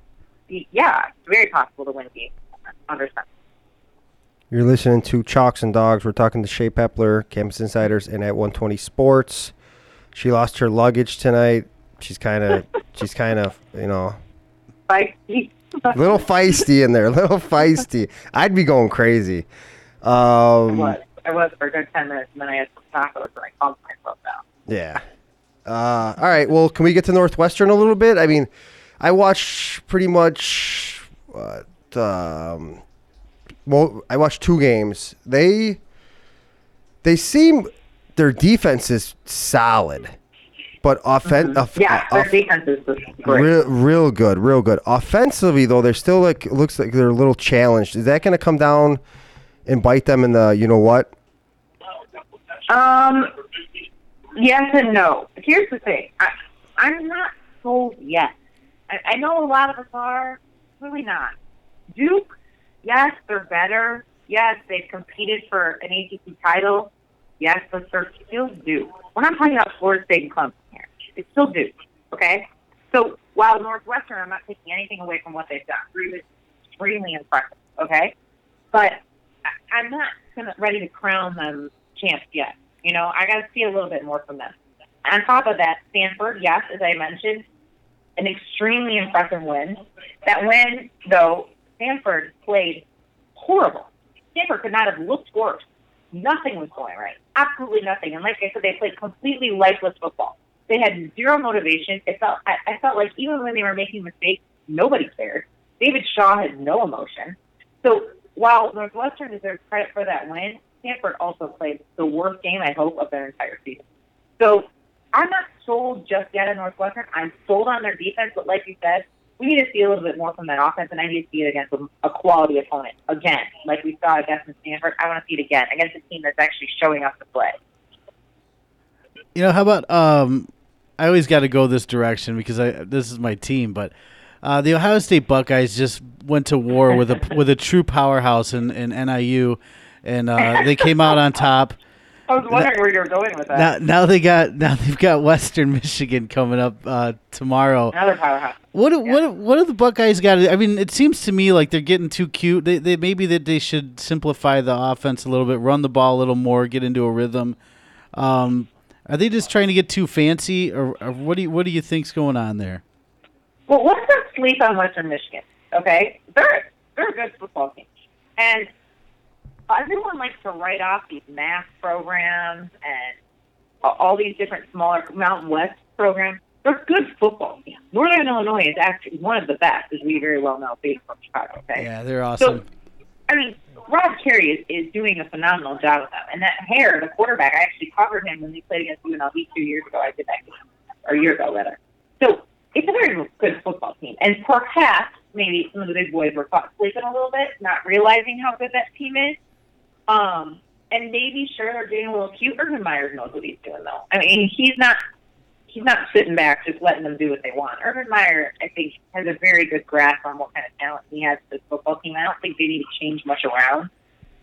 yeah, it's very possible to win the game under center. You're listening to Chalks and Dogs. We're talking to Shae Pepler, Campus Insiders, and at 120 Sports. She lost her luggage tonight. She's kind of, you know, feisty. Little feisty in there. Little feisty. I'd be going crazy. I was for a good 10 minutes, and then I had some tacos, and I calmed myself down. Yeah. All right. Well, can we get to Northwestern a little bit? I mean, I watched pretty much. I watched two games. They seem their defense is solid, but offense. Mm-hmm. Yeah, their defense is great. Real good. Offensively, though, they're still looks like they're a little challenged. Is that going to come down and bite them in the you know what? Yes and no. Here's the thing. I'm not sold yet. I know a lot of us are. Really not. Duke, yes, they're better. Yes, they've competed for an ACC title. Yes, but they're still Duke. When I'm talking about Florida State and Clemson here, it's still Duke, okay? So while Northwestern, I'm not taking anything away from what they've done. It's extremely impressive, okay? But I'm not ready to crown them champs yet. You know, I got to see a little bit more from them. On top of that, Stanford, yes, as I mentioned, an extremely impressive win. That win, though, Stanford played horrible. Stanford could not have looked worse. Nothing was going right. Absolutely nothing. And like I said, they played completely lifeless football. They had zero motivation. I felt like even when they were making mistakes, nobody cared. David Shaw had no emotion. So while Northwestern deserves credit for that win, Stanford also played the worst game, I hope, of their entire season. So I'm not sold just yet on Northwestern. I'm sold on their defense, but like you said, we need to see a little bit more from that offense, and I need to see it against a quality opponent. Again, like we saw against Stanford, I want to see it again against a team that's actually showing up to play. You know, how about I always got to go this direction because this is my team, but the Ohio State Buckeyes just went to war with a true powerhouse in NIU. And they came out on top. I was wondering where you were going with that. Now they've got Western Michigan coming up tomorrow. Another powerhouse. What have the Buckeyes got? I mean, it seems to me like they're getting too cute. They maybe that they should simplify the offense a little bit, run the ball a little more, get into a rhythm. Are they just trying to get too fancy, or what do you think's going on there? Well, let's not sleep on Western Michigan. Okay, they're a good football team, and everyone likes to write off these math programs and all these different smaller Mountain West programs. They're good football teams. Northern Illinois is actually one of the best, as we very well know, based from Chicago. Okay? Yeah, they're awesome. So, I mean, Rob Carey is doing a phenomenal job with them. And that Hare, the quarterback, I actually covered him when they played against UNLV 2 years ago. I did that game, or a year ago, rather. So it's a very good football team. And perhaps maybe some of the big boys were caught sleeping a little bit, not realizing how good that team is. And maybe sure they're getting a little cute. Urban Meyer knows what he's doing though. I mean, he's not sitting back just letting them do what they want. Urban Meyer, I think, has a very good grasp on what kind of talent he has for this football team. I don't think they need to change much around.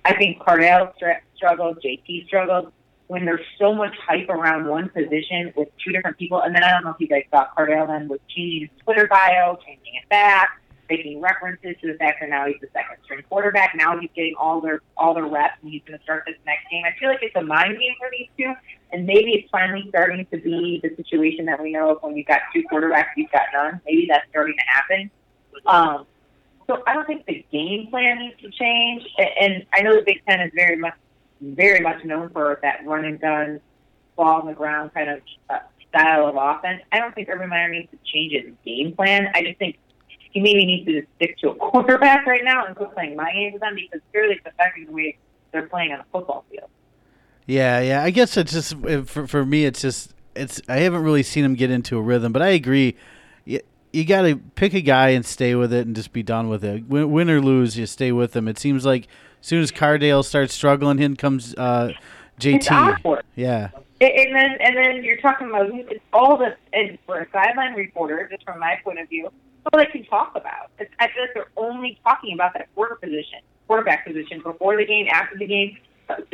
I think Cardell struggled, JT struggled. When there's so much hype around one position with two different people, and then I don't know if you guys saw Cardell then was changing his Twitter bio, changing it back, making references to the fact that now he's the second-string quarterback. Now he's getting all their reps, and he's going to start this next game. I feel like it's a mind game for these two, and maybe it's finally starting to be the situation that we know of when you've got two quarterbacks, you've got none. Maybe that's starting to happen. So I don't think the game plan needs to change, and I know the Big Ten is very much known for that run-and-gun, ball-on-the-ground kind of style of offense. I don't think Urban Meyer needs to change his game plan. I just think he maybe needs to just stick to a quarterback right now and quit playing my games with them because clearly it's affecting the way they're playing on a football field. Yeah. I guess it's just for me. It's I haven't really seen him get into a rhythm, but I agree. You got to pick a guy and stay with it and just be done with it. Win or lose, you stay with him. It seems like as soon as Cardale starts struggling, in comes JT. It's awkward. Yeah. And then you're talking about it's all this, and for a sideline reporter, just from my point of view, all they can talk about. I feel like they're only talking about that quarterback position before the game, after the game,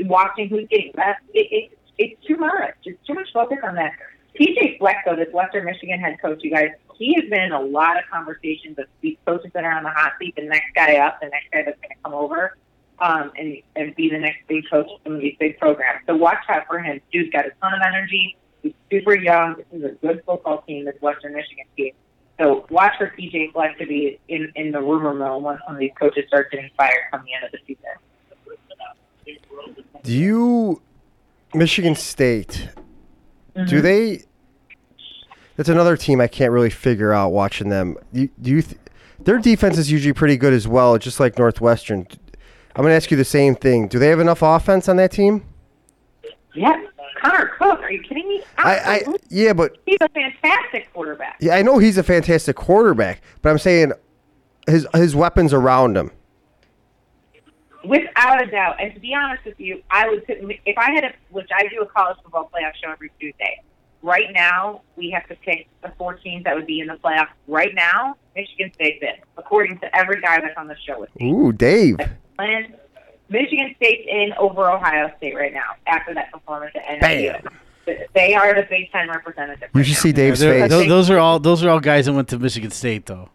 watching who's getting best. It's too much. It's too much focus on that. TJ Flecko, this Western Michigan head coach, you guys, he has been in a lot of conversations with these coaches that are on the hot seat, the next guy up, the next guy that's going to come over and be the next big coach of some of these big programs. So watch out for him. Dude's got a ton of energy. He's super young. This is a good football team, this Western Michigan team. So watch for TJ Fleck to be in the rumor mill once some of these coaches start getting fired come the end of the season. Do you – Michigan State, mm-hmm. do they – that's another team I can't really figure out watching them. Their defense is usually pretty good as well, just like Northwestern. I'm going to ask you the same thing. Do they have enough offense on that team? Yes. Connor Cook, are you kidding me? Yeah, but he's a fantastic quarterback. Yeah, I know he's a fantastic quarterback, but I'm saying his weapons around him. Without a doubt, and to be honest with you, I would pick, if I had a, which I do a college football playoff show every Tuesday. Right now, we have to pick the four teams that would be in the playoffs. Right now, Michigan State's in, according to every guy that's on the show with me. Ooh, Dave. And Michigan State's in over Ohio State right now after that performance at NIU. They are the Big Ten representative. You should see Dave's face. Those are all guys that went to Michigan State, though.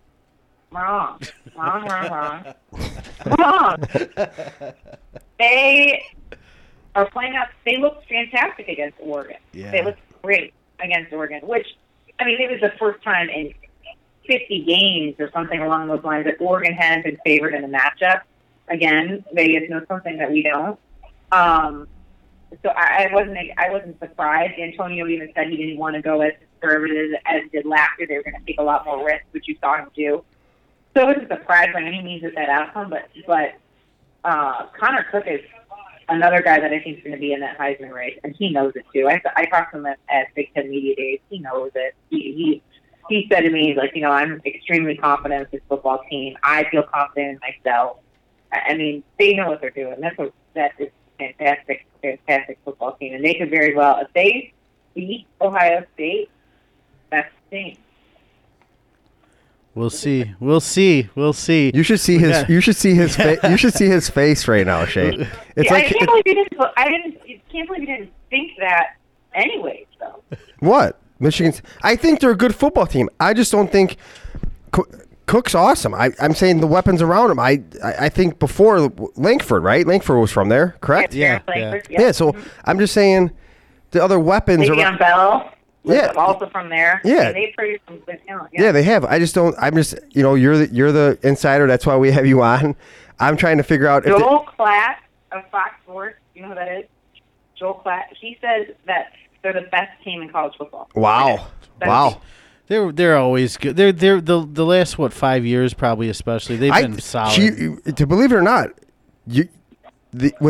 Wrong. They are playing out. They looked fantastic against Oregon. Yeah. They looked great against Oregon, which, I mean, it was the first time in 50 games or something along those lines that Oregon had been favored in the matchup. Again, Vegas knows something that we don't. So I wasn't surprised. Antonio even said he didn't want to go as conservative as he did last year. They were going to take a lot more risks, which you saw him do. So it wasn't surprised by any means with that outcome. But Connor Cook is another guy that I think is going to be in that Heisman race, and he knows it too. I talked to him at Big Ten Media Days. He knows it. He said to me, he's like, you know, I'm extremely confident in this football team. I feel confident in myself. I mean, they know what they're doing. That is fantastic, fantastic football team, and they could very well, if they beat Ohio State, that's the thing. We'll see. You should see his. Yeah. You should see his face right now, Shae. It's like can't believe you didn't think that. Anyways, though. What Michigan? I think they're a good football team. I just don't think. Cook's awesome. I'm saying the weapons around him. I think before Langford, right? Langford was from there, correct? Yeah. So I'm just saying the other weapons. Le'Veon Bell was also from there. Yeah. And they produced some good talent. Yeah, they have. I just don't. I'm just, you know, you're the insider. That's why we have you on. I'm trying to figure out. Joel Klatt of Fox Sports. You know who that is? Joel Klatt. He says that they're the best team in college football. Wow. Wow. They're always good. They're the last 5 years probably, especially they've been solid. To believe it or not, with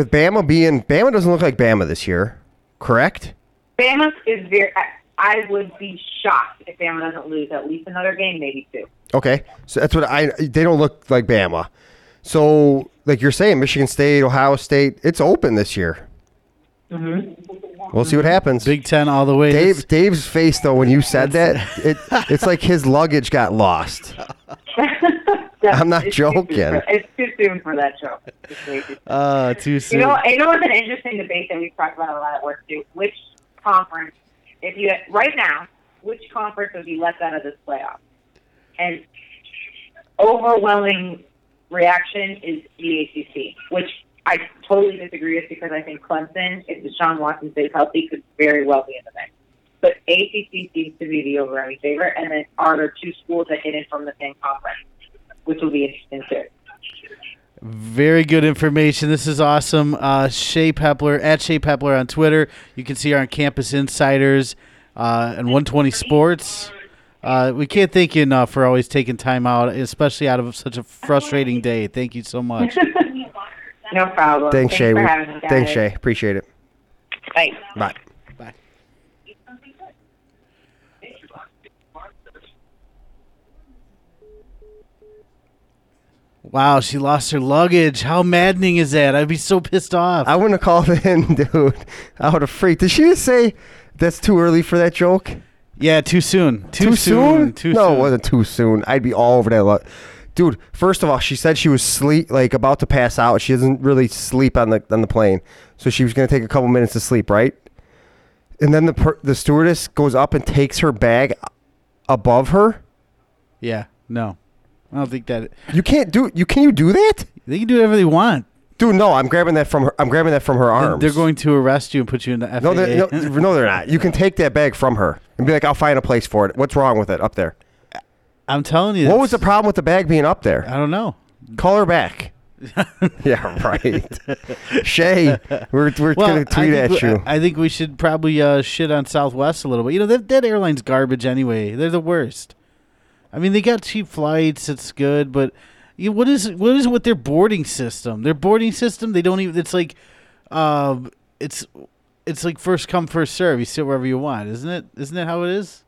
Bama doesn't look like Bama this year, correct? Bama is very. I would be shocked if Bama doesn't lose at least another game, maybe two. Okay, so that's what they don't look like Bama. So like you're saying, Michigan State, Ohio State, it's open this year. Mm-hmm. We'll see what happens. Big Ten all the way. Dave's face, though, when you said that, it's like his luggage got lost. I'm not joking. It's too soon for that joke. Too soon. You know what's an interesting debate that we've talked about a lot at work, too? Which conference, which conference would be left out of this playoff? And overwhelming reaction is the ACC, which I totally disagree with, because I think Clemson, if Deshaun Watson stays healthy, could very well be in the mix. But ACC seems to be the overriding favorite, and then are there two schools that get in from the same conference, which will be interesting too. Very good information. This is awesome. Shae Pepler, at Shae Pepler on Twitter. You can see her on Campus Insiders and 120 Sports. We can't thank you enough for always taking time out, especially out of such a frustrating day. Thank you so much. No problem. Thanks, Shae. Thanks, Shae. Appreciate it. Thanks. Bye. Bye. Wow, she lost her luggage. How maddening is that? I'd be so pissed off. I wouldn't have called in, dude. I would have freaked. Did she just say that's too early for that joke? Yeah, too soon. Too soon? No, it wasn't too soon. I'd be all over that luggage. Dude, first of all, she said she was about to pass out. She doesn't really sleep on the plane, so she was going to take a couple minutes to sleep, right? and then the stewardess goes up and takes her bag above her? Yeah, no. I don't think that you can't do you can you do that? They can do whatever they want. Dude, no, I'm grabbing that from her arms. They're going to arrest you and put you in the FAA. No, they're not. You can take that bag from her and be like, I'll find a place for it. What's wrong with it up there? I'm telling you. What was the problem with the bag being up there? I don't know. Call her back. Yeah, right. Shae, we're going to tweet at you. I think we should probably shit on Southwest a little bit. You know, that airline's garbage anyway. They're the worst. I mean, they got cheap flights. It's good, but what is with their boarding system? Their boarding system, they don't even. It's like, it's like first come first serve. You sit wherever you want, isn't it? Isn't that how it is?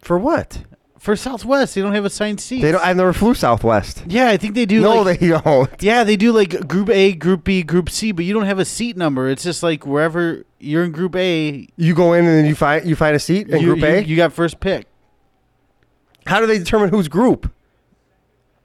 For what? For Southwest, they don't have assigned seats. They don't. I've never flew Southwest. Yeah, I think they do. No, they don't. Yeah, they do like Group A, Group B, Group C, but you don't have a seat number. It's just like wherever you're in Group A, you go in and then you find a seat in Group A. You got first pick. How do they determine whose group?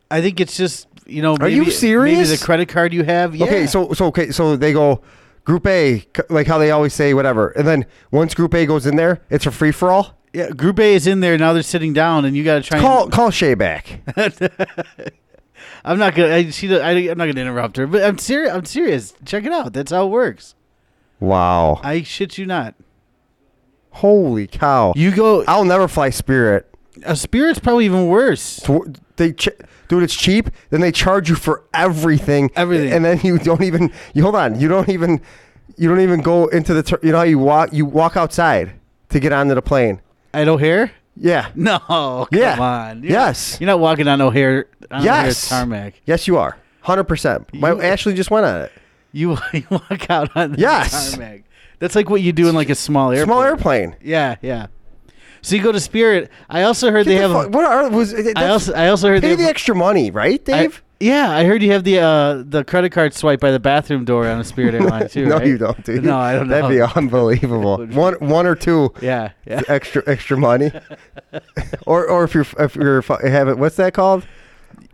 I think it's just, you know. Are you serious? Maybe the credit card you have. Yeah. Okay, so they go Group A, like how they always say whatever, and then once Group A goes in there, it's a free for all. Yeah, Group A is in there now. They're sitting down, and you got to try. Call Shae back. I'm not gonna interrupt her, but I'm serious. Check it out. That's how it works. Wow. I shit you not. Holy cow! You go. I'll never fly Spirit. A Spirit's probably even worse. Dude, it's cheap. Then they charge you for everything. Everything, and then you don't even. You hold on. You don't even go into the. You know how you walk outside to get onto the plane. At O'Hare? Yeah. No, come on. You're not walking on O'Hare tarmac. Yes, you are. 100%. My Ashley just went on it. You walk out on the tarmac. That's like what you do in like a small airplane. Yeah, yeah. So you go to Spirit. I also heard I also heard they have the extra money, right, Dave? I heard you have the credit card swipe by the bathroom door on a Spirit airline too. No, right? You don't, dude. No, I don't know. That'd be unbelievable. One or two. Yeah. Extra money. or if you're having, what's that called?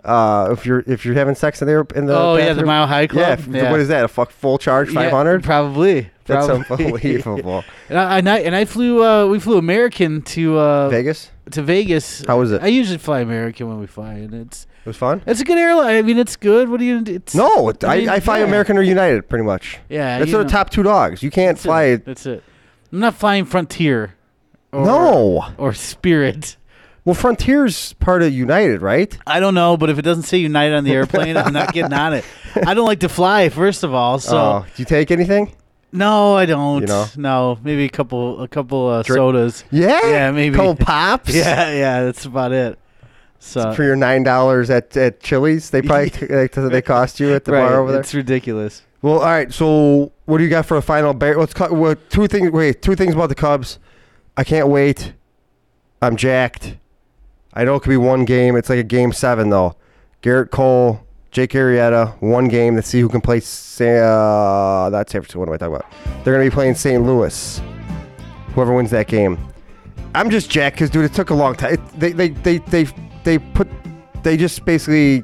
If you're having sex in the bathroom. Yeah, the Mile High Club. Yeah. What is that? A full charge, $500? Probably. That's unbelievable. and I flew. We flew American to Vegas. To Vegas. How was it? I usually fly American when we fly, and it was fun. It's a good airline. I mean, it's good. What are you gonna do? I fly American or United pretty much. Yeah, that's the top two dogs. You can't fly. That's it. I'm not flying Frontier. Or Spirit. Well, Frontier's part of United, right? I don't know, but if it doesn't say United on the airplane, I'm not getting on it. I don't like to fly, first of all. So, do you take anything? No, I don't. You know? No, maybe a couple sodas. Yeah, maybe a couple pops. Yeah, that's about it. So for your $9 at Chili's, they probably they cost you at the bar over there. It's ridiculous. Well, all right. So, what do you got for a final? Two things. Wait, two things about the Cubs. I can't wait. I'm jacked. I know it could be one game. It's like a game 7 though. Garrett Cole, Jake Arrieta, one game to see who can play. That's San Francisco. What am I talking about? They're gonna be playing St. Louis. Whoever wins that game, I'm just jacked because dude, it took a long time. They just basically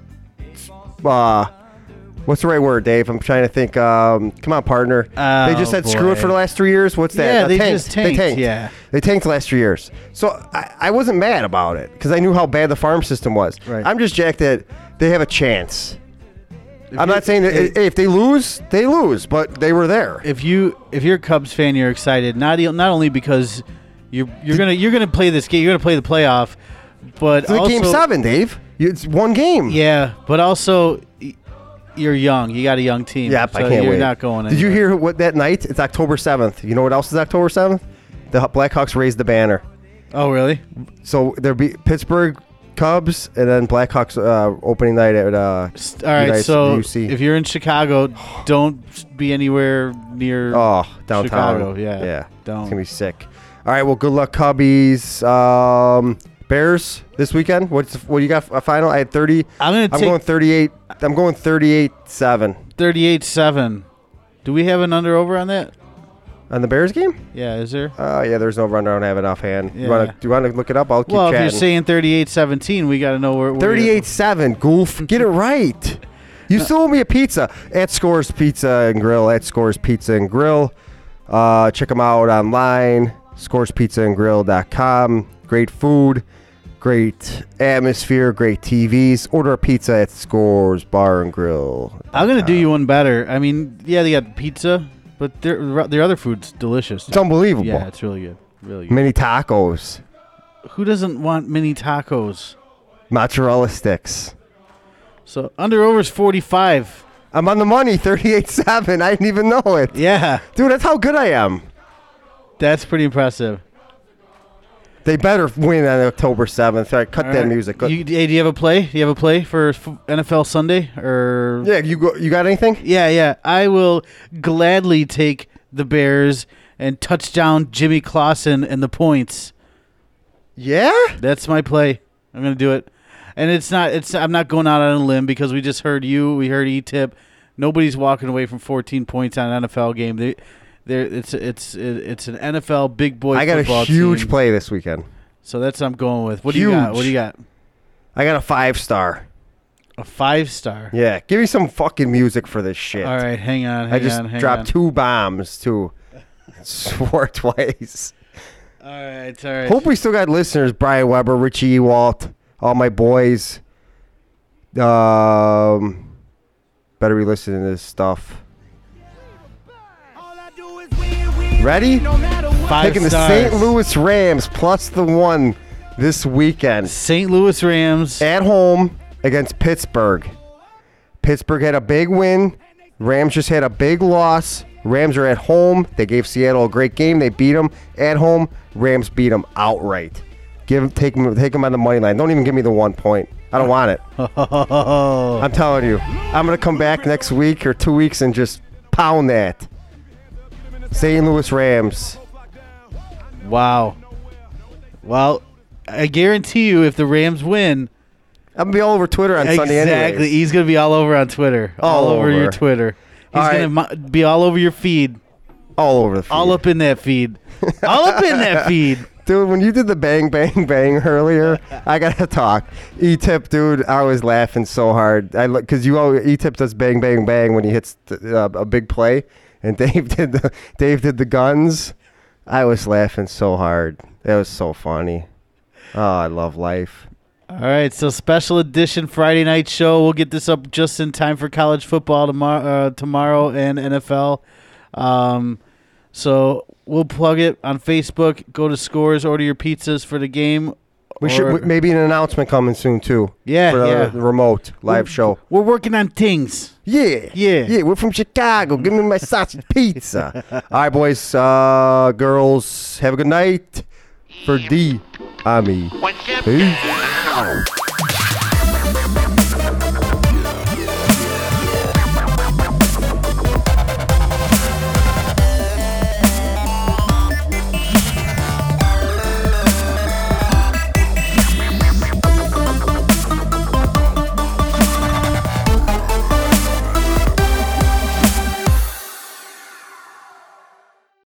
what's the right word, Dave? I'm trying to think. Come on, partner. They just said screw it for the last 3 years. What's that? Yeah, they tanked. They tanked. Yeah, they tanked the last 3 years. So I wasn't mad about it because I knew how bad the farm system was. Right. I'm just jacked that they have a chance. I'm not saying that if they lose, they lose, but they were there. If you're a Cubs fan, you're excited not only because you're gonna play this game, you're gonna play the playoff, but also game 7, Dave. It's one game. Yeah, but also. You're young. You got a young team. Yep, so I can't wait. You're not going anywhere. Did you hear what that night? It's October 7th. You know what else is October 7th? The Blackhawks raised the banner. Oh, really? So there'll be Pittsburgh Cubs and then Blackhawks opening night at all right, United so UC. If you're in Chicago, don't be anywhere near downtown. Chicago. Yeah, don't. It's going to be sick. All right, well, good luck, Cubbies. Bears this weekend. What do you got? A final? I had 30. I'm going 38. I'm going 38-7. 38-7. Do we have an under-over on that? On the Bears game? Yeah, is there? Yeah, there's no rundown. I don't have it offhand. Yeah. Do you want to look it up? I'll keep chatting. If you're saying 38-17, we got to know where 38-7, goof. Get it right. You still owe me a pizza at Scores Pizza and Grill. Check them out online, scorespizzaandgrill.com. Great food, great atmosphere, great TVs. Order a pizza at Scores Bar and Grill. I'm going to do you one better. I mean, yeah, they got pizza, but their other food's delicious. It's unbelievable. Yeah, it's really good. Really good. Mini tacos. Who doesn't want mini tacos? Mozzarella sticks. So, under-over is 45. I'm on the money, 38.7. I didn't even know it. Yeah. Dude, that's how good I am. That's pretty impressive. They better win on October 7th. All right, cut that music. Do you have a play? Do you have a play for NFL Sunday? Or yeah, you got anything? Yeah. I will gladly take the Bears and touchdown Jimmy Clausen and the points. Yeah? That's my play. I'm going to do it. And I'm not going out on a limb because we just heard you. We heard E-Tip. Nobody's walking away from 14 points on an NFL game. It's an NFL big boy football team. I got a huge play this weekend. So that's what I'm going with. What do you got? I got a 5-star. A 5-star? Yeah. Give me some fucking music for this shit. All right. Hang on. I just dropped 2 bombs to swore twice. All right. Hope we still got listeners. Brian Weber, Richie Ewalt. All my boys, better be listening to this stuff. Ready? 5 stars. Taking the St. Louis Rams plus +1 this weekend. St. Louis Rams. At home against Pittsburgh. Pittsburgh had a big win. Rams just had a big loss. Rams are at home. They gave Seattle a great game. They beat them at home. Rams beat them outright. Take him on the money line. Don't even give me the 1 point. I don't want it. I'm telling you. I'm going to come back next week or 2 weeks and just pound that. St. Louis Rams. Wow. Well, I guarantee you if the Rams win. I'm going to be all over Twitter on Sunday anyway. Exactly. He's going to be all over on Twitter. All over your Twitter. He's going to be all over your feed. All over the feed. All up in that feed. All up in that feed. Dude, when you did the bang, bang, bang earlier, I got to talk. E-Tip, dude, I was laughing so hard. Because E-Tip does bang, bang, bang when he hits a big play. And Dave did the guns. I was laughing so hard. That was so funny. Oh, I love life. All right, so special edition Friday night show. We'll get this up just in time for college football tomorrow and NFL. So we'll plug it on Facebook. Go to Scores. Order your pizzas for the game. We should maybe an announcement coming soon too. Yeah, for the remote live show. We're working on things. Yeah. We're from Chicago. Give me my sausage pizza. All right, boys, girls. Have a good night. For D, Ami.